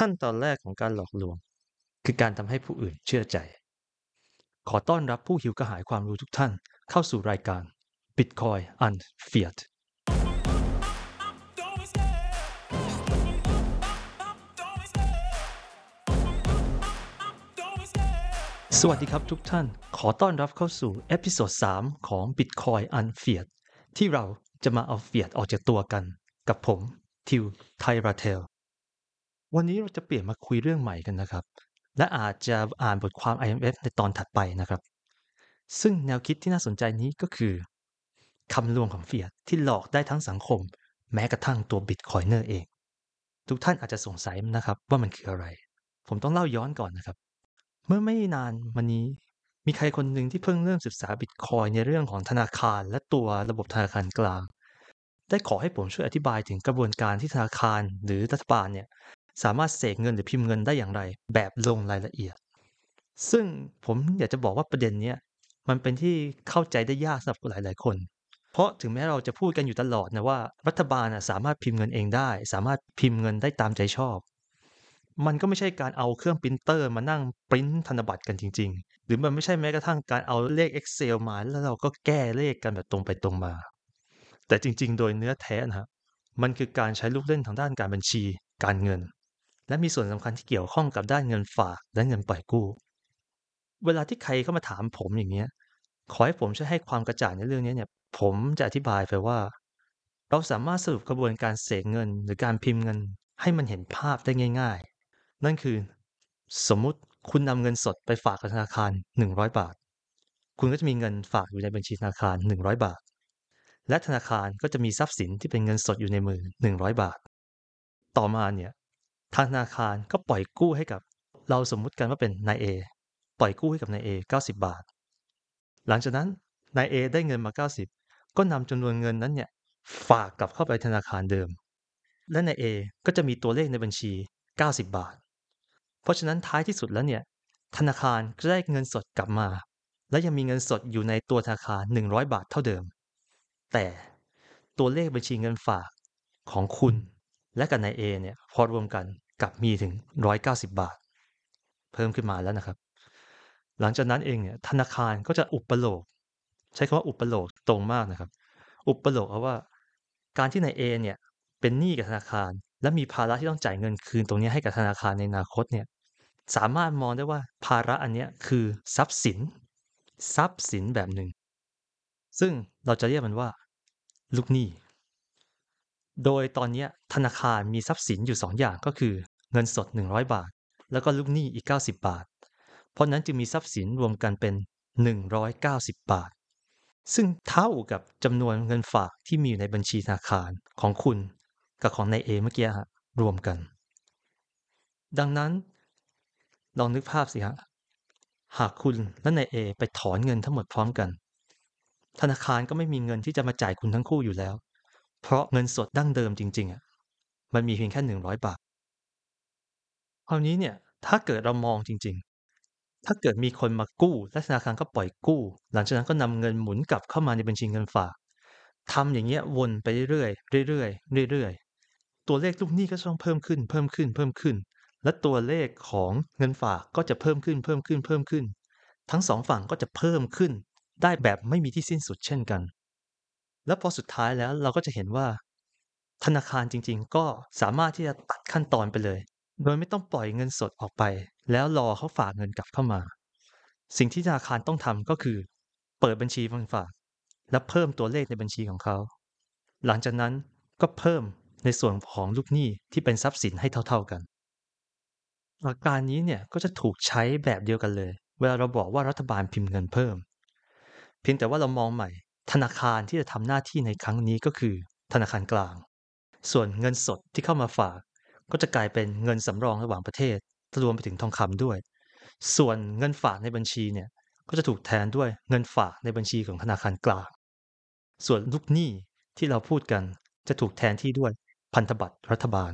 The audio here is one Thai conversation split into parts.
ขั้นตอนแรกของการหลอกลวงคือการทำให้ผู้อื่นเชื่อใจขอต้อนรับผู้หิวกระหายความรู้ทุกท่านเข้าสู่รายการ Bitcoin Unfiatสวัสดีครับทุกท่านขอต้อนรับเข้าสู่เอพิโซด 3ของ Bitcoin Unfiat ที่เราจะมาเอาเฟียดออกจากตัวกันกับผมทิวไทราเทลวันนี้เราจะเปลี่ยนมาคุยเรื่องใหม่กันนะครับและอาจจะอ่านบทความ IMF ในตอนถัดไปนะครับซึ่งแนวคิดที่น่าสนใจนี้ก็คือคำลวงของเฟียดที่หลอกได้ทั้งสังคมแม้กระทั่งตัว Bitcoiner เองทุกท่านอาจจะสงสัยนะครับว่ามันคืออะไรผมต้องเล่าย้อนก่อนนะครับเมื่อไม่นานมานี้มีใครคนหนึ่งที่เพิ่งเริ่มศึกษา Bitcoin ในเรื่องของธนาคารและตัวระบบธนาคารกลางได้ขอให้ผมช่วยอธิบายถึงกระบวนการที่ธนาคารหรือรัฐบาลเนี่ยสามารถเสกเงินหรือพิมพ์เงินได้อย่างไรแบบลงรายละเอียดซึ่งผมอยากจะบอกว่าประเด็นเนี้ยมันเป็นที่เข้าใจได้ยากสำหรับหลายๆคนเพราะถึงแม้เราจะพูดกันอยู่ตลอดนะว่ารัฐบาลสามารถพิมพ์เงินเองได้สามารถพิมพ์เงินได้ตามใจชอบมันก็ไม่ใช่การเอาเครื่องปรินเตอร์มานั่งปริ้นธนบัตรกันจริงๆหรือมันไม่ใช่แม้กระทั่งการเอาเลข Excel มาแล้วเราก็แก้เลขกันแบบตรงไปตรงมาแต่จริงๆโดยเนื้อแท้นะฮะมันคือการใช้ลูกเล่นทางด้านการบัญชีการเงินและมีส่วนสำคัญที่เกี่ยวข้องกับด้านเงินฝากและเงินปล่อยกู้เวลาที่ใครเข้ามาถามผมอย่างเงี้ยขอให้ผมช่วยให้ความกระจ่างในเรื่องนี้เนี่ยผมจะอธิบายไปว่าเราสามารถสรุปกระบวนการเสกเงินหรือการพิมพ์เงินให้มันเห็นภาพได้ง่ายๆนั่นคือสมมุติคุณนำเงินสดไปฝากกับธนาคาร100บาทคุณก็จะมีเงินฝากอยู่ในบัญชีธนาคาร100บาทและธนาคารก็จะมีทรัพย์สินที่เป็นเงินสดอยู่ในมือ100บาทต่อมาเนี่ยธนาคารก็ปล่อยกู้ให้กับเราสมมุติกันว่าเป็นนาย A ปล่อยกู้ให้กับนาย A 90บาทหลังจากนั้นนาย A ได้เงินมา90ก็นำจำนวนเงินนั้นเนี่ยฝากกลับเข้าไปธนาคารเดิมและนาย A ก็จะมีตัวเลขในบัญชี90บาทเพราะฉะนั้นท้ายที่สุดแล้วเนี่ยธนาคารก็ได้เงินสดกลับมาและยังมีเงินสดอยู่ในตัวธนาคาร100บาทเท่าเดิมแต่ตัวเลขบัญชีเงินฝากของคุณและกับนาย A เนี่ยพอรวมกันกลับมีถึง190บาทเพิ่มขึ้นมาแล้วนะครับหลังจากนั้นเองเนี่ยธนาคารก็จะอุปโลกใช้คำว่าอุปโลกตรงมากนะครับอุปโลกเอาว่าการที่นาย A เนี่ยเป็นหนี้กับธนาคารและมีภาระที่ต้องจ่ายเงินคืนตรงนี้ให้กับธนาคารในอนาคตเนี่ยสามารถมองได้ว่าภาระอันเนี้ยคือทรัพย์สินแบบหนึ่งซึ่งเราจะเรียกมันว่าลูกหนี้โดยตอนนี้ธนาคารมีทรัพย์สินอยู่2อย่างก็คือเงินสด100บาทแล้วก็ลูกหนี้อีก90บาทเพราะนั้นจึงมีทรัพย์สินรวมกันเป็น190บาทซึ่งเท่ากับจำนวนเงินฝากที่มีอยู่ในบัญชีธนาคารของคุณกับของนาย A เมื่อกี้ฮะรวมกันดังนั้นลองนึกภาพสิฮะหากคุณและนาย A ไปถอนเงินทั้งหมดพร้อมกันธนาคารก็ไม่มีเงินที่จะมาจ่ายคุณทั้งคู่อยู่แล้วเพราะเงินสดดั้งเดิมจริงๆอ่ะมันมีเพียงแค่100บาทคราวนี้เนี่ยถ้าเกิดเรามองจริงๆถ้าเกิดมีคนมากู้และธนาคารก็ปล่อยกู้หลังจากนั้นก็นำเงินหมุนกลับเข้ามาในบัญชีเงินฝากทำอย่างเงี้ยวนไปเรื่อยๆเรื่อยๆเรื่อยๆตัวเลขลูกหนี้ก็ต้องเพิ่มขึ้นและตัวเลขของเงินฝากก็จะเพิ่มขึ้นทั้งสองฝั่งก็จะเพิ่มขึ้นได้แบบไม่มีที่สิ้นสุดเช่นกันแล้วพอสุดท้ายแล้วเราก็จะเห็นว่าธนาคารจริงๆก็สามารถที่จะตัดขั้นตอนไปเลยโดยไม่ต้องปล่อยเงินสดออกไปแล้วรอเขาฝากเงินกลับเข้ามาสิ่งที่ธนาคารต้องทำก็คือเปิดบัญชีฝากและเพิ่มตัวเลขในบัญชีของเขาหลังจากนั้นก็เพิ่มในส่วนของลูกหนี้ที่เป็นทรัพย์สินให้เท่าๆกันหลักการนี้เนี่ยก็จะถูกใช้แบบเดียวกันเลยเวลาเราบอกว่ารัฐบาลพิมพ์เงินเพิ่มเพียงแต่ว่าเรามองใหม่ธนาคารที่จะทำหน้าที่ในครั้งนี้ก็คือธนาคารกลางส่วนเงินสดที่เข้ามาฝากก็จะกลายเป็นเงินสำรองระหว่างประเทศรวมไปถึงทองคำด้วยส่วนเงินฝากในบัญชีเนี่ยก็จะถูกแทนด้วยเงินฝากในบัญชีของธนาคารกลางส่วนลูกหนี้ที่เราพูดกันจะถูกแทนที่ด้วยพันธบัตรรัฐบาล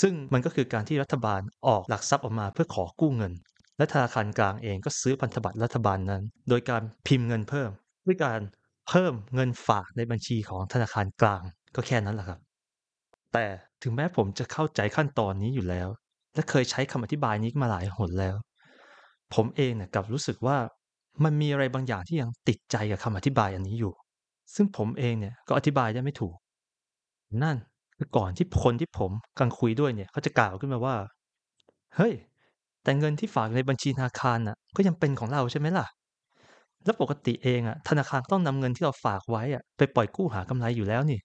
ซึ่งมันก็คือการที่รัฐบาลออกหลักทรัพย์ออกมาเพื่อขอกู้เงินและธนาคารกลางเองก็ซื้อพันธบัตรรัฐบาลนั้นโดยการพิมพ์เงินเพิ่มด้วยการเพิ่มเงินฝากในบัญชีของธนาคารกลางก็แค่นั้นแหละครับแต่ถึงแม้ผมจะเข้าใจขั้นตอนนี้อยู่แล้ว และเคยใช้คำอธิบายนี้มาหลายหนแล้วผมเองเนี่ยกับรู้สึกว่ามันมีอะไรบางอย่างที่ยังติดใจกับคำอธิบายอันนี้อยู่ซึ่งผมเองเนี่ยก็อธิบายได้ไม่ถูกนั่นคือก่อนที่คนที่ผมกำลังคุยด้วยเนี่ยเขาจะกล่าวขึ้นมาว่าเฮ้ยแต่เงินที่ฝากในบัญชีธนาคารน่ะก็ยังเป็นของเราใช่ไหมล่ะแล้วปกติเองอ่ะธนาคารต้องนำเงินที่เราฝากไว้อ่ะไปปล่อยกู้หากำไรอยู่แล้วนี่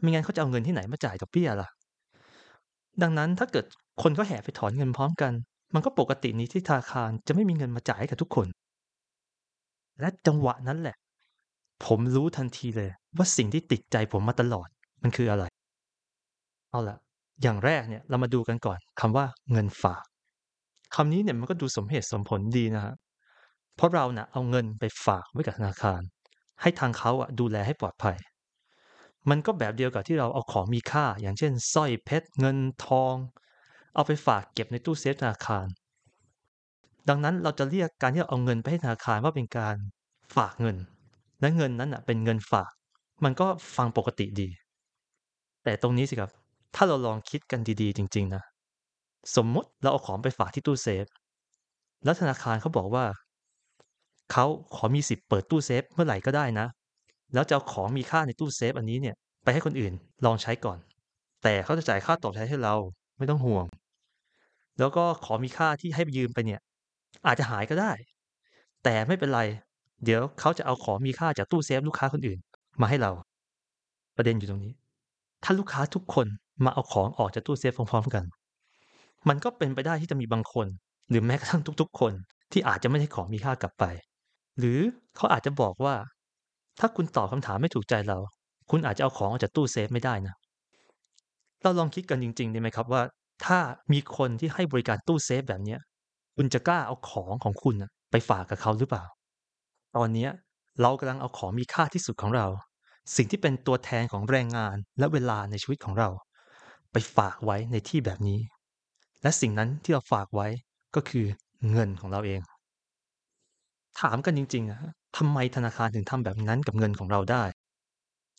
ไม่งั้นเขาจะเอาเงินที่ไหนมาจ่ายดอกเบี้ยล่ะดังนั้นถ้าเกิดคนก็แห่ไปถอนเงินพร้อมกันมันก็ปกตินี้ที่ธนาคารจะไม่มีเงินมาจ่ายให้กับทุกคนและจังหวะนั้นแหละผมรู้ทันทีเลยว่าสิ่งที่ติดใจผมมาตลอดมันคืออะไรเอาล่ะอย่างแรกเนี่ยเรามาดูกันก่อนคำว่าเงินฝากคำนี้เนี่ยมันก็ดูสมเหตุสมผลดีนะฮะเพราะเราเนี่ยเอาเงินไปฝากไว้กับธนาคารให้ทางเขาอ่ะดูแลให้ปลอดภัยมันก็แบบเดียวกับที่เราเอาของมีค่าอย่างเช่นสร้อยเพชรเงินทองเอาไปฝากเก็บในตู้เซฟธนาคารดังนั้นเราจะเรียกการที่เราเอาเงินไปให้ธนาคารว่าเป็นการฝากเงินและเงินนั้นอ่ะเป็นเงินฝากมันก็ฟังปกติดีแต่ตรงนี้สิครับถ้าเราลองคิดกันดีๆจริงๆนะสมมติเราเอาของไปฝากที่ตู้เซฟแล้วธนาคารเขาบอกว่าเขาขอมีสิทธิ์เปิดตู้เซฟเมื่อไหร่ก็ได้นะแล้วจะเอาของมีค่าในตู้เซฟอันนี้เนี่ยไปให้คนอื่นลองใช้ก่อนแต่เขาจะจ่ายค่าตอบแทนให้เราไม่ต้องห่วงแล้วก็ของมีค่าที่ให้ยืมไปเนี่ยอาจจะหายก็ได้แต่ไม่เป็นไรเดี๋ยวเขาจะเอาของมีค่าจากตู้เซฟลูกค้าคนอื่นมาให้เราประเด็นอยู่ตรงนี้ถ้าลูกค้าทุกคนมาเอาของออกจากตู้เซฟพร้อมๆกันมันก็เป็นไปได้ที่จะมีบางคนหรือแม้กระทั่งทุกๆคนที่อาจจะไม่ได้ของมีค่ากลับไปหรือเขาอาจจะบอกว่าถ้าคุณตอบคำถามไม่ถูกใจเราคุณอาจจะเอาของออกจากตู้เซฟไม่ได้นะเราลองคิดกันจริงๆได้ไหมครับว่าถ้ามีคนที่ให้บริการตู้เซฟแบบนี้คุณจะกล้าเอาของของคุณไปฝากกับเขาหรือเปล่าตอนนี้เรากำลังเอาของมีค่าที่สุดของเราสิ่งที่เป็นตัวแทนของแรงงานและเวลาในชีวิตของเราไปฝากไว้ในที่แบบนี้และสิ่งนั้นที่เราฝากไว้ก็คือเงินของเราเองถามกันจริงๆนะทำไมธนาคารถึงทำแบบนั้นกับเงินของเราได้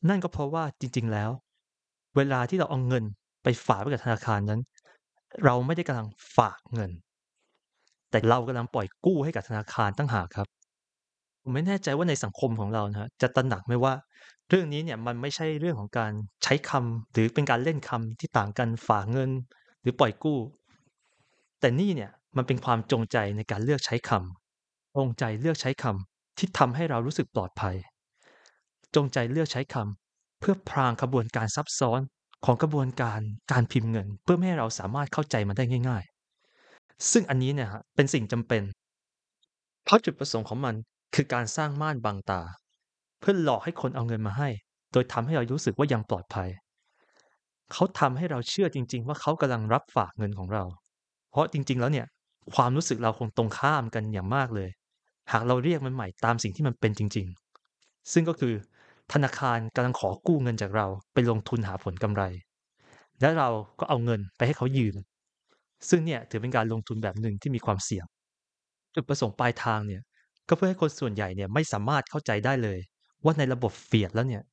นั่นก็เพราะว่าจริงๆแล้วเวลาที่เราเอาเงินไปฝากไว้กับธนาคารนั้นเราไม่ได้กำลังฝากเงินแต่เรากำลังปล่อยกู้ให้กับธนาคารตั้งหากครับผมไม่แน่ใจว่าในสังคมของเรานะจะตระหนักไหมว่าเรื่องนี้เนี่ยมันไม่ใช่เรื่องของการใช้คำหรือเป็นการเล่นคำที่ต่างกันฝากเงินหรือปล่อยกู้แต่นี่เนี่ยมันเป็นความจงใจในการเลือกใช้คำจงใจเลือกใช้คำที่ทำให้เรารู้สึกปลอดภัยจงใจเลือกใช้คำเพื่อพรางกระบวนการซับซ้อนของกระบวนการพิมพ์เงินเพื่อให้เราสามารถเข้าใจมันได้ง่ายๆซึ่งอันนี้เนี่ยเป็นสิ่งจำเป็นเพราะจุดประสงค์ของมันคือการสร้างม่านบังตาเพื่อหลอกให้คนเอาเงินมาให้โดยทำให้เรารู้สึกว่ายังปลอดภัยเขาทำให้เราเชื่อจริงๆว่าเขากำลังรับฝากเงินของเราเพราะจริงๆแล้วเนี่ยความรู้สึกเราคงตรงข้ามกันอย่างมากเลยหากเราเรียกมันใหม่ตามสิ่งที่มันเป็นจริงๆซึ่งก็คือธนาคารกำลังขอกู้เงินจากเราไปลงทุนหาผลกำไรและเราก็เอาเงินไปให้เขายืมซึ่งเนี่ยถือเป็นการลงทุนแบบหนึ่งที่มีความเสี่ยงจุดประสงค์ปลายทางเนี่ยก็เพื่อให้คนส่วนใหญ่เนี่ยไม่สามารถเข้าใจได้เลยว่าในระบบเฟียดแล้วเนี่ย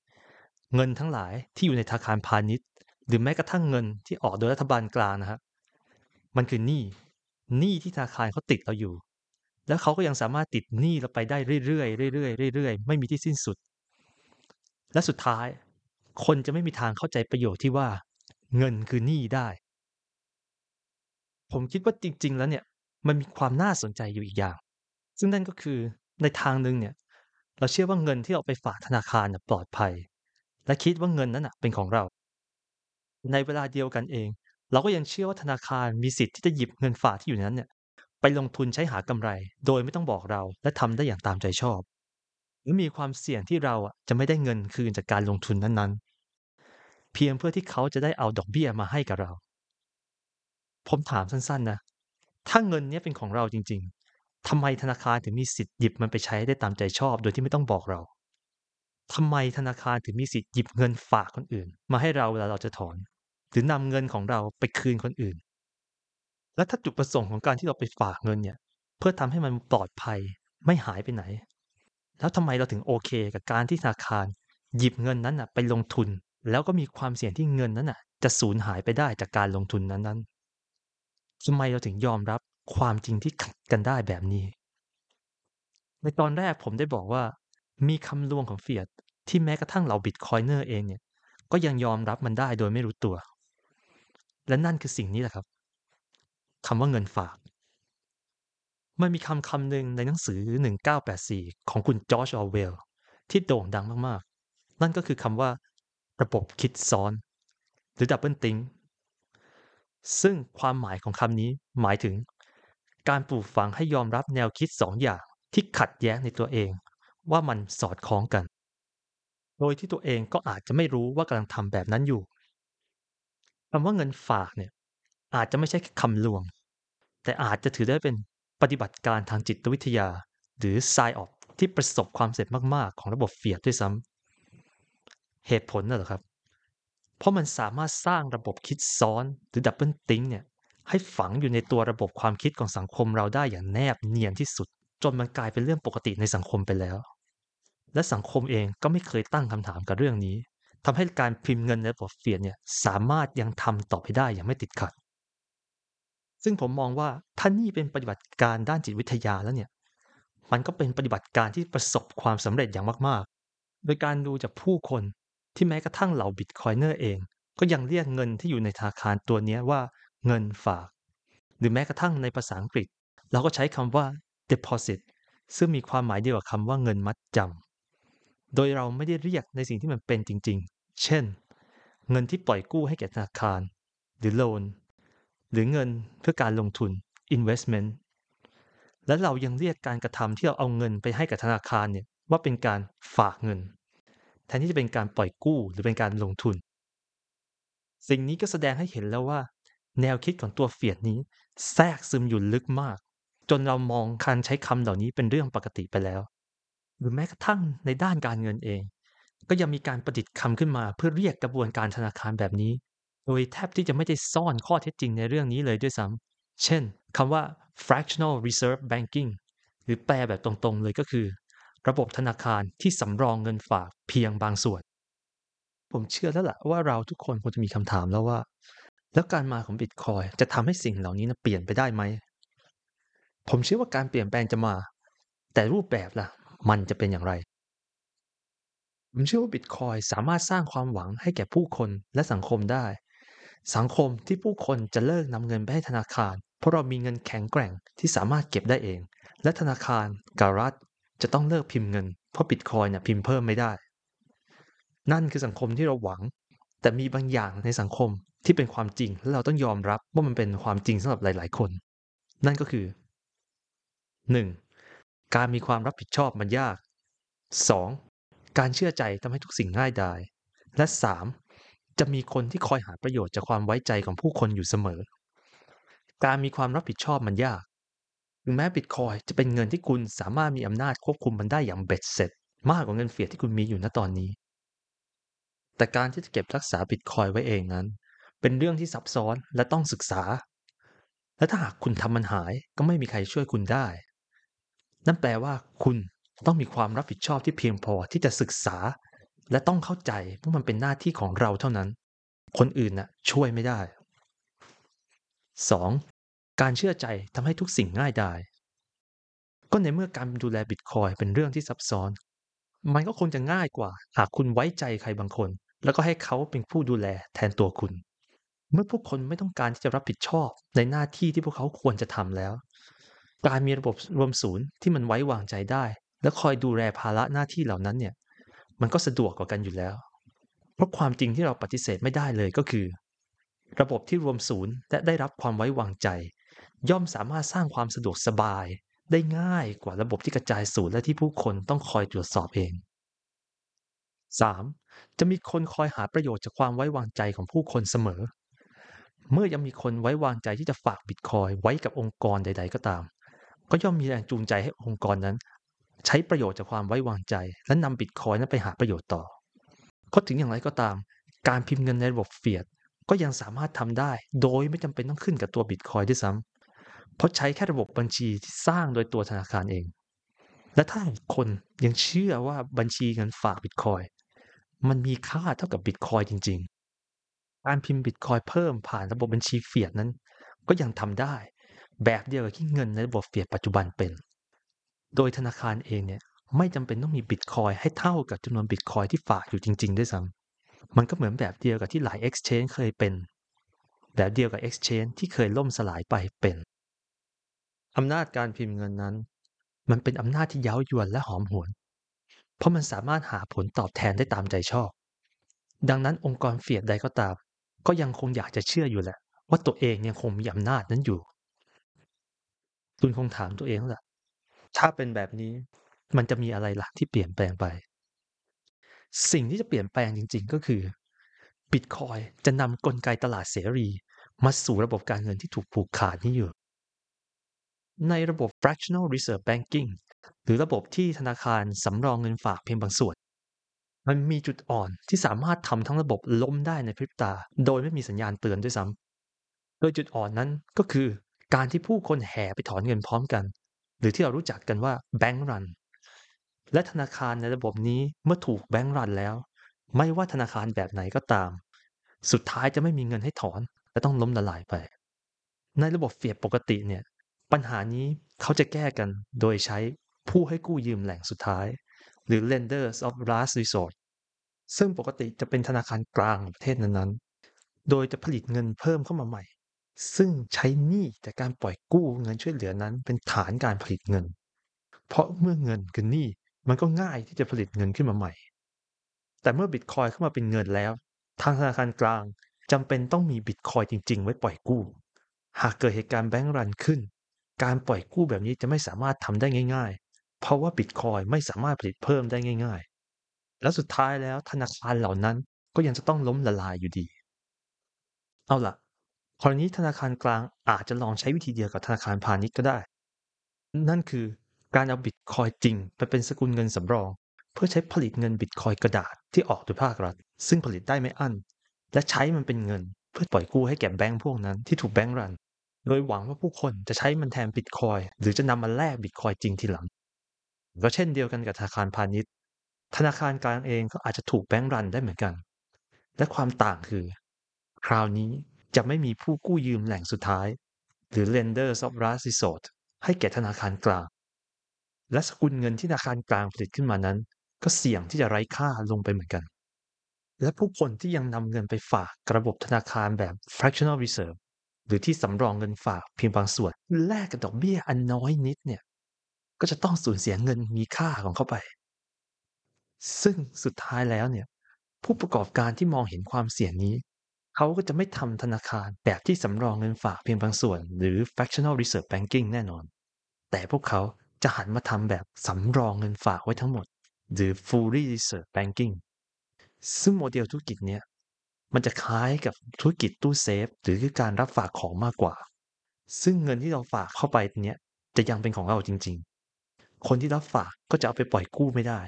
เงินทั้งหลายที่อยู่ในธนาคารพาณิชย์หรือแม้กระทั่งเงินที่ออกโดยรัฐบาลกลางนะครับมันคือหนี้ที่ธนาคารเขาติดเราอยู่แล้วเขาก็ยังสามารถติดหนี้เราไปได้เรื่อยๆเรื่อยๆเรื่อยๆไม่มีที่สิ้นสุดและสุดท้ายคนจะไม่มีทางเข้าใจประโยชน์ที่ว่าเงินคือหนี้ได้ผมคิดว่าจริงๆแล้วเนี่ยมันมีความน่าสนใจอยู่อีกอย่างซึ่งนั่นก็คือในทางนึงเนี่ยเราเชื่อว่าเงินที่เราไปฝากธนาคารปลอดภัยและคิดว่าเงินนั้นเป็นของเราในเวลาเดียวกันเองเราก็ยังเชื่อว่าธนาคารมีสิทธิ์ที่จะหยิบเงินฝากที่อยู่นั้นเนี่ยไปลงทุนใช้หากำไรโดยไม่ต้องบอกเราและทำได้อย่างตามใจชอบหรือมีความเสี่ยงที่เราจะไม่ได้เงินคืนจากการลงทุนนั้นๆเพียงเพื่อที่เขาจะได้เอาดอกเบี้ยมาให้กับเราผมถามสั้นๆนะถ้าเงินนี้เป็นของเราจริงๆทำไมธนาคารถึงมีสิทธิ์หยิบมันไปใช้ได้ตามใจชอบโดยที่ไม่ต้องบอกเราทำไมธนาคารถึงมีสิทธิ์หยิบเงินฝากคนอื่นมาให้เราเวลาเราจะถอนหรือนำเงินของเราไปคืนคนอื่นและถ้าจุดประสงค์ของการที่เราไปฝากเงินเนี่ยเพื่อทำให้มันปลอดภัยไม่หายไปไหนแล้วทำไมเราถึงโอเคกับการที่ธนาคารหยิบเงินนั้นไปลงทุนแล้วก็มีความเสี่ยงที่เงินนั้นจะสูญหายไปได้จากการลงทุนนั้น ทำไมเราถึงยอมรับความจริงที่ขัดกันได้แบบนี้ในตอนแรกผมได้บอกว่ามีคำลวงของเฟียตที่แม้กระทั่งเราบิตคอยเนอร์เองเนี่ยก็ยังยอมรับมันได้โดยไม่รู้ตัวและนั่นคือสิ่งนี้แหละครับคำว่าเงินฝากมันมีคำหนึ่งในหนังสือ1984ของคุณจอร์จออร์เวลล์ที่โด่งดังมากๆนั่นก็คือคำว่าระบบคิดซ้อนหรือ Doublethink ซึ่งความหมายของคำนี้หมายถึงการปลูกฝังให้ยอมรับแนวคิด2อย่างที่ขัดแย้งในตัวเองว่ามันสอดคล้องกันโดยที่ตัวเองก็อาจจะไม่รู้ว่ากำลังทำแบบนั้นอยู่คำว่าเงินฝากเนี่ยอาจจะไม่ใช่คำลวงแต่อาจจะถือได้เป็นปฏิบัติการทางจิตวิทยาหรือ Science of ที่ประสบความสำเร็จมากๆของระบบเฟียตด้วยซ้ำเหตุผลน่ะเหรอครับเพราะมันสามารถสร้างระบบคิดซ้อนหรือ Doublethink เนี่ยให้ฝังอยู่ในตัวระบบความคิดของสังคมเราได้อย่างแนบเนียนที่สุดจนมันกลายเป็นเรื่องปกติในสังคมไปแล้วและสังคมเองก็ไม่เคยตั้งคำถามกับเรื่องนี้ทำให้การพิมพ์เงินในระบบเฟียตเนี่ยสามารถยังทำต่อไปได้อย่างไม่ติดขัดซึ่งผมมองว่าถ้านี่เป็นปฏิบัติการด้านจิตวิทยาแล้วเนี่ยมันก็เป็นปฏิบัติการที่ประสบความสำเร็จอย่างมากๆโดยการดูจากผู้คนที่แม้กระทั่งเหล่าบิตคอยเนอร์เองก็ยังเรียกเงินที่อยู่ในธนาคารตัวนี้ว่าเงินฝากหรือแม้กระทั่งในภาษาอังกฤษเราก็ใช้คำว่า deposit ซึ่งมีความหมายเดียวกับคำว่าเงินมัดจำโดยเราไม่ได้เรียกในสิ่งที่มันเป็นจริงๆเช่นเงินที่ปล่อยกู้ให้แก่ธนาคารหรือ loanหรือเงินเพื่อการลงทุน investment และเรายังเรียกการกระทำที่เราเอาเงินไปให้กับธนาคารเนี่ยว่าเป็นการฝากเงินแทนที่จะเป็นการปล่อยกู้หรือเป็นการลงทุนสิ่งนี้ก็แสดงให้เห็นแล้วว่าแนวคิดของตัวเฟียตนี้แทรกซึมอยู่ลึกมากจนเรามองการใช้คำเหล่านี้เป็นเรื่องปกติไปแล้วหรือแม้กระทั่งในด้านการเงินเองก็ยังมีการประดิษฐ์คำขึ้นมาเพื่อเรียกกระบวนการธนาคารแบบนี้โดยแทบที่จะไม่ได้ซ่อนข้อเท็จจริงในเรื่องนี้เลยด้วยซ้ำเช่นคำว่า Fractional Reserve Banking หรือแปลแบบตรงๆเลยก็คือระบบธนาคารที่สำรองเงินฝากเพียงบางส่วนผมเชื่อแล้วล่ะว่าเราทุกคนคงจะมีคำถามแล้วว่าแล้วการมาของ Bitcoin จะทำให้สิ่งเหล่านี้เปลี่ยนไปได้ไหมผมเชื่อว่าการเปลี่ยนแปลงจะมาแต่รูปแบบล่ะมันจะเป็นอย่างไรผมเชื่อว่า Bitcoin สามารถสร้างความหวังให้แก่ผู้คนและสังคมได้สังคมที่ผู้คนจะเลิกนำเงินไปให้ธนาคารเพราะเรามีเงินแข็งแกร่งที่สามารถเก็บได้เองและธนาคารกับรัฐจะต้องเลิกพิมพ์เงินเพราะบิตคอยน์พิมพ์เพิ่มไม่ได้นั่นคือสังคมที่เราหวังแต่มีบางอย่างในสังคมที่เป็นความจริงและเราต้องยอมรับว่ามันเป็นความจริงสำหรับหลายๆคนนั่นก็คือ 1. การมีความรับผิดชอบมันยาก 2. การเชื่อใจทำให้ทุกสิ่งง่ายดายและ 3.จะมีคนที่คอยหาประโยชน์จากความไว้ใจของผู้คนอยู่เสมอการมีความรับผิดชอบมันยากถึงแม้บิตคอยจะเป็นเงินที่คุณสามารถมีอำนาจควบคุมมันได้อย่างเบ็ดเสร็จมากกว่าเงินเฟียตที่คุณมีอยู่ณตอนนี้แต่การที่จะเก็บรักษาบิตคอยไว้เองนั้นเป็นเรื่องที่ซับซ้อนและต้องศึกษาและถ้าหากคุณทำมันหายก็ไม่มีใครช่วยคุณได้นั่นแปลว่าคุณต้องมีความรับผิดชอบที่เพียงพอที่จะศึกษาและต้องเข้าใจว่ามันเป็นหน้าที่ของเราเท่านั้นคนอื่นน่ะช่วยไม่ได้ 2. การเชื่อใจทำให้ทุกสิ่งง่ายดายก็ในเมื่อการดูแลบิตคอยเป็นเรื่องที่ซับซ้อนมันก็คงจะง่ายกว่าหากคุณไว้ใจใครบางคนแล้วก็ให้เขาเป็นผู้ดูแลแทนตัวคุณเมื่อพวกคนไม่ต้องการที่จะรับผิดชอบในหน้าที่ที่พวกเขาควรจะทำแล้วการมีระบบรวมศูนย์ที่มันไว้วางใจได้และคอยดูแลภาระหน้าที่เหล่านั้นเนี่ยมันก็สะดวกกว่ากันอยู่แล้วเพราะความจริงที่เราปฏิเสธไม่ได้เลยก็คือระบบที่รวมศูนย์และได้รับความไว้วางใจย่อมสามารถสร้างความสะดวกสบายได้ง่ายกว่าระบบที่กระจายศูนย์และที่ผู้คนต้องคอยตรวจสอบเอง 3. จะมีคนคอยหาประโยชน์จากความไว้วางใจของผู้คนเสมอเมื่อยังมีคนไว้วางใจที่จะฝากบิตคอยไว้กับองค์กรใดๆก็ตามก็ย่อมมีแรงจูงใจให้องค์กรนั้นใช้ประโยชน์จากความไว้วางใจและนำบิตคอยน์นั้นไปหาประโยชน์ต่อก็ถึงอย่างไรก็ตามการพิมพ์เงินในระบบเฟียตก็ยังสามารถทำได้โดยไม่จำเป็นต้องขึ้นกับตัวบิตคอยน์ด้วยซ้ำเพราะใช้แค่ระบบบัญชีที่สร้างโดยตัวธนาคารเองและถ้าคนยังเชื่อว่าบัญชีเงินฝากบิตคอยน์มันมีค่าเท่ากับบิตคอยน์จริงๆการพิมพ์บิตคอยน์เพิ่มผ่านระบบบัญชีเฟียตนั้น ก็ยังทำได้แบบเดียวกับที่เงินในระบบเฟียตปัจจุบันเป็นโดยธนาคารเองเนี่ยไม่จำเป็นต้องมีบิตคอยให้เท่ากับจำนวนบิตคอยที่ฝากอยู่จริงๆด้วยซ้ำมันก็เหมือนแบบเดียวกับที่หลาย exchange เคยเป็นแบบเดียวกับ exchange ที่เคยล่มสลายไปเป็นอำนาจการพิมพ์เงินนั้นมันเป็นอำนาจที่เย้ายวนและหอมหวนเพราะมันสามารถหาผลตอบแทนได้ตามใจชอบดังนั้นองค์กรเฟียตใดก็ตามก็ยังคงอยากจะเชื่ออยู่แหละว่าตัวเองยังคงมีอำนาจนั้นอยู่คุณคงถามตัวเองแหละถ้าเป็นแบบนี้มันจะมีอะไรล่ะที่เปลี่ยนแปลงไปสิ่งที่จะเปลี่ยนแปลงจริงๆก็คือบิตคอยจะนำกลไกตลาดเสรีมาสู่ระบบการเงินที่ถูกผูกขาดนี้อยู่ในระบบ Fractional Reserve Banking หรือระบบที่ธนาคารสำรองเงินฝากเพียงบางส่วนมันมีจุดอ่อนที่สามารถทำทั้งระบบล้มได้ในพริบตาโดยไม่มีสัญญาณเตือนด้วยซ้ำโดยจุดอ่อนนั้นก็คือการที่ผู้คนแห่ไปถอนเงินพร้อมกันหรือที่เรารู้จักกันว่าแบงก์รันและธนาคารในระบบนี้เมื่อถูกแบงก์รันแล้วไม่ว่าธนาคารแบบไหนก็ตามสุดท้ายจะไม่มีเงินให้ถอนและต้องล้มละลายไปในระบบเฟียตปกติเนี่ยปัญหานี้เขาจะแก้กันโดยใช้ผู้ให้กู้ยืมแหล่งสุดท้ายหรือ lenders of last resort ซึ่งปกติจะเป็นธนาคารกลางประเทศนั้นๆโดยจะผลิตเงินเพิ่มเข้ามาใหม่ซึ่งใช้หนี้จากการปล่อยกู้เงินช่วยเหลือนั้นเป็นฐานการผลิตเงินเพราะเมื่อเงินคือหนี้มันก็ง่ายที่จะผลิตเงินขึ้นมาใหม่แต่เมื่อบิตคอยน์เข้ามาเป็นเงินแล้วทางธนาคารกลางจำเป็นต้องมีบิตคอยน์จริงๆไว้ปล่อยกู้หากเกิดเหตุการณ์แบงก์รันขึ้นการปล่อยกู้แบบนี้จะไม่สามารถทำได้ง่ายๆเพราะว่าบิตคอยน์ไม่สามารถผลิตเพิ่มได้ง่ายๆและสุดท้ายแล้วธนาคารเหล่านั้นก็ยังจะต้องล้มละลายอยู่ดีเอาล่ะคราวนี้ธนาคารกลางอาจจะลองใช้วิธีเดียวกับธนาคารพาณิชย์ก็ได้นั่นคือการเอาบิตคอยน์จริงไปเป็นสกุลเงินสำรองเพื่อใช้ผลิตเงินบิตคอยน์กระดาษที่ออกโดยภาครัฐซึ่งผลิตได้ไม่อั้นและใช้มันเป็นเงินเพื่อปล่อยกู้ให้แก่แบงก์พวกนั้นที่ถูกแบงก์รันโดยหวังว่าผู้คนจะใช้มันแทนบิตคอยน์หรือจะนำมาแลกบิตคอยน์จริงทีหลังก็เช่นเดียวกันกับธนาคารพาณิชย์ธนาคารกลางเองก็อาจจะถูกแบงก์รันได้เหมือนกันและความต่างคือคราวนี้จะไม่มีผู้กู้ยืมแหล่งสุดท้ายหรือ lenders of last resort ให้แก่ธนาคารกลางและสกุลเงินที่ธนาคารกลางผลิตขึ้นมานั้นก็เสี่ยงที่จะไร้ค่าลงไปเหมือนกันและผู้คนที่ยังนำเงินไปฝากระบบธนาคารแบบ fractional reserve หรือที่สำรองเงินฝากเพียงบางส่วนแลกกับดอกเบี้ยอันน้อยนิดเนี่ยก็จะต้องสูญเสียเงินมีค่าของเขาไปซึ่งสุดท้ายแล้วเนี่ยผู้ประกอบการที่มองเห็นความเสี่ยงนี้เขาก็จะไม่ทำธนาคารแบบที่สำรองเงินฝากเพียงบางส่วนหรือ fractional reserve banking แน่นอนแต่พวกเขาจะหันมาทำแบบสำรองเงินฝากไว้ทั้งหมดหรือ Full Reserve Banking ซึ่งโมเดลธุรกิจเนี้ยมันจะคล้ายกับธุรกิจตู้เซฟหรือการรับฝากของมากกว่าซึ่งเงินที่เราฝากเข้าไปเนี้ยจะยังเป็นของเราจริงๆคนที่รับฝากก็จะเอาไปปล่อยกู้ไม่ได้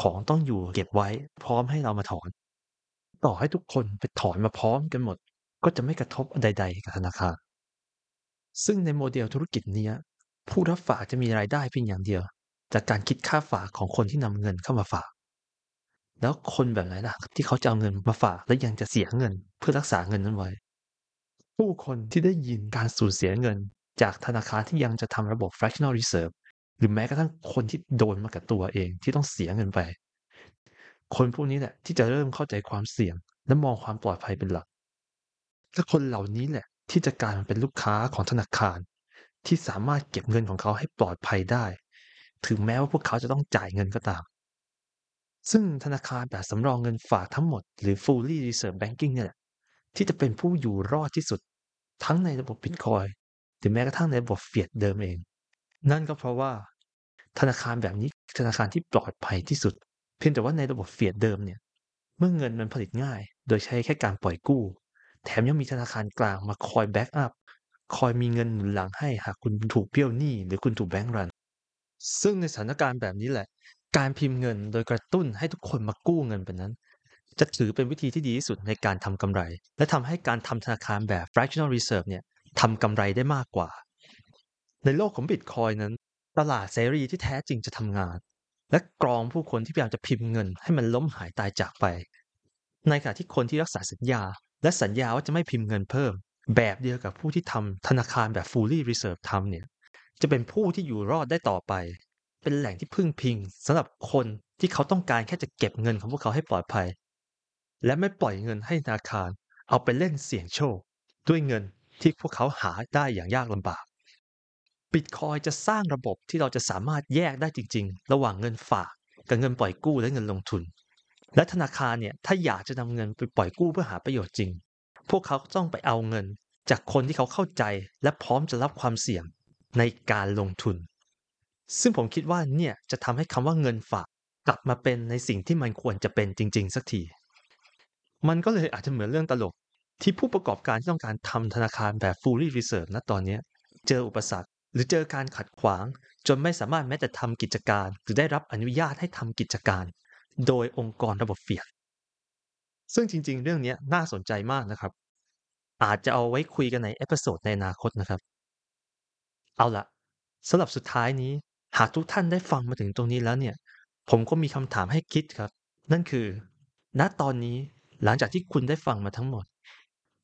ของต้องอยู่เก็บไว้พร้อมให้เรามาถอนต่อให้ทุกคนไปถอนมาพร้อมกันหมดก็จะไม่กระทบใดๆกับธนาคารซึ่งในโมเดลธุรกิจเนี้ยผู้รับฝากจะมีรายได้เพียงอย่างเดียวจากการคิดค่าฝากของคนที่นำเงินเข้ามาฝากแล้วคนแบบไหนล่ะที่เขาจะเอาเงินมาฝากและยังจะเสียเงินเพื่อรักษาเงินนั้นไว้ผู้คนที่ได้ยินการสูญเสียเงินจากธนาคารที่ยังจะทำระบบ fractional reserve หรือแม้กระทั่งคนที่โดนมากับตัวเองที่ต้องเสียเงินไปคนพวกนี้แหละที่จะเริ่มเข้าใจความเสี่ยงและมองความปลอดภัยเป็นหลักและคนเหล่านี้แหละที่จะกลายเป็นลูกค้าของธนาคารที่สามารถเก็บเงินของเขาให้ปลอดภัยได้ถึงแม้ว่าพวกเขาจะต้องจ่ายเงินก็ตามซึ่งธนาคารแบบสำรองเงินฝากทั้งหมดหรือ Fully Reserve Banking เนี่ยแหละที่จะเป็นผู้อยู่รอดที่สุดทั้งในระบบ Bitcoin หรือแม้กระทั่งในระบบ Fiat เดิมเองนั่นก็เพราะว่าธนาคารแบบนี้ธนาคารที่ปลอดภัยที่สุดเพียงแต่ว่าในระบบ Fiat เดิมเนี่ยเมื่อเงินมันผลิตง่ายโดยใช้แค่การปล่อยกู้แถมยังมีธนาคารกลางมาคอยแบ็กอัพคอยมีเงินหนุนหลังให้หากคุณถูกเบี้ยวหนี้หรือคุณถูกแบงก์รันซึ่งในสถานการณ์แบบนี้แหละการพิมพ์เงินโดยกระตุ้นให้ทุกคนมากู้เงินแบบนั้นจะถือเป็นวิธีที่ดีที่สุดในการทำกำไรและทำให้การทำธนาคารแบบ fractional reserve เนี่ยทำกำไรได้มากกว่าในโลกของ Bitcoin นั้นตลาดเสรีที่แท้จริงจะทำงานและกรองผู้คนที่พยายามจะพิมพ์เงินให้มันล้มหายตายจากไปในขณะที่คนที่รักษาสัญญาและสัญญาว่าจะไม่พิมพ์เงินเพิ่ม แบบเดียวกับผู้ที่ทำธนาคารแบบ Fully Reserve ทำเนี่ยจะเป็นผู้ที่อยู่รอดได้ต่อไปเป็นแหล่งที่พึ่งพิงสำหรับคนที่เขาต้องการแค่จะเก็บเงินของพวกเขาให้ปลอดภัยและไม่ปล่อยเงินให้ธนาคารเอาไปเล่นเสี่ยงโชคด้วยเงินที่พวกเขาหาได้อย่างยากลำบาก Bitcoin จะสร้างระบบที่เราจะสามารถแยกได้จริงๆระหว่างเงินฝากกับเงินปล่อยกู้และเงินลงทุนและธนาคารเนี่ยถ้าอยากจะนำเงินไปปล่อยกู้เพื่อหาประโยชน์จริงพวกเขาต้องไปเอาเงินจากคนที่เขาเข้าใจและพร้อมจะรับความเสี่ยงในการลงทุนซึ่งผมคิดว่าเนี่ยจะทำให้คำว่าเงินฝากกลับมาเป็นในสิ่งที่มันควรจะเป็นจริงๆสักทีมันก็เลยอาจจะเหมือนเรื่องตลกที่ผู้ประกอบการที่ต้องการทำธนาคารแบบ Fully Reserve ณตอนนี้เจออุปสรรคหรือเจอการขัดขวางจนไม่สามารถแม้แต่ทำกิจการหรือได้รับอนุญาตให้ทำกิจการโดยองค์กรระบบเฟียดซึ่งจริงๆเรื่องนี้น่าสนใจมากนะครับอาจจะเอาไว้คุยกันในเอพิโซดในอนาคตนะครับเอาล่ะสำหรับสุดท้ายนี้หากทุกท่านได้ฟังมาถึงตรงนี้แล้วเนี่ยผมก็มีคำถามให้คิดครับนั่นคือณตอนนี้หลังจากที่คุณได้ฟังมาทั้งหมด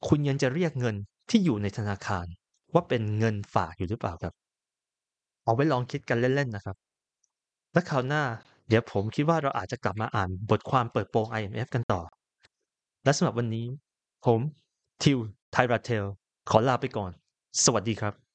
คุณยังจะเรียกเงินที่อยู่ในธนาคารว่าเป็นเงินฝากอยู่หรือเปล่าครับเอาไว้ลองคิดกันเล่นๆนะครับและคราวหน้าเดี๋ยวผมคิดว่าเราอาจจะกลับมาอ่านบทความเปิดโปง IMF กันต่อและสำหรับวันนี้ผมทิวไทราเทลขอลาไปก่อนสวัสดีครับ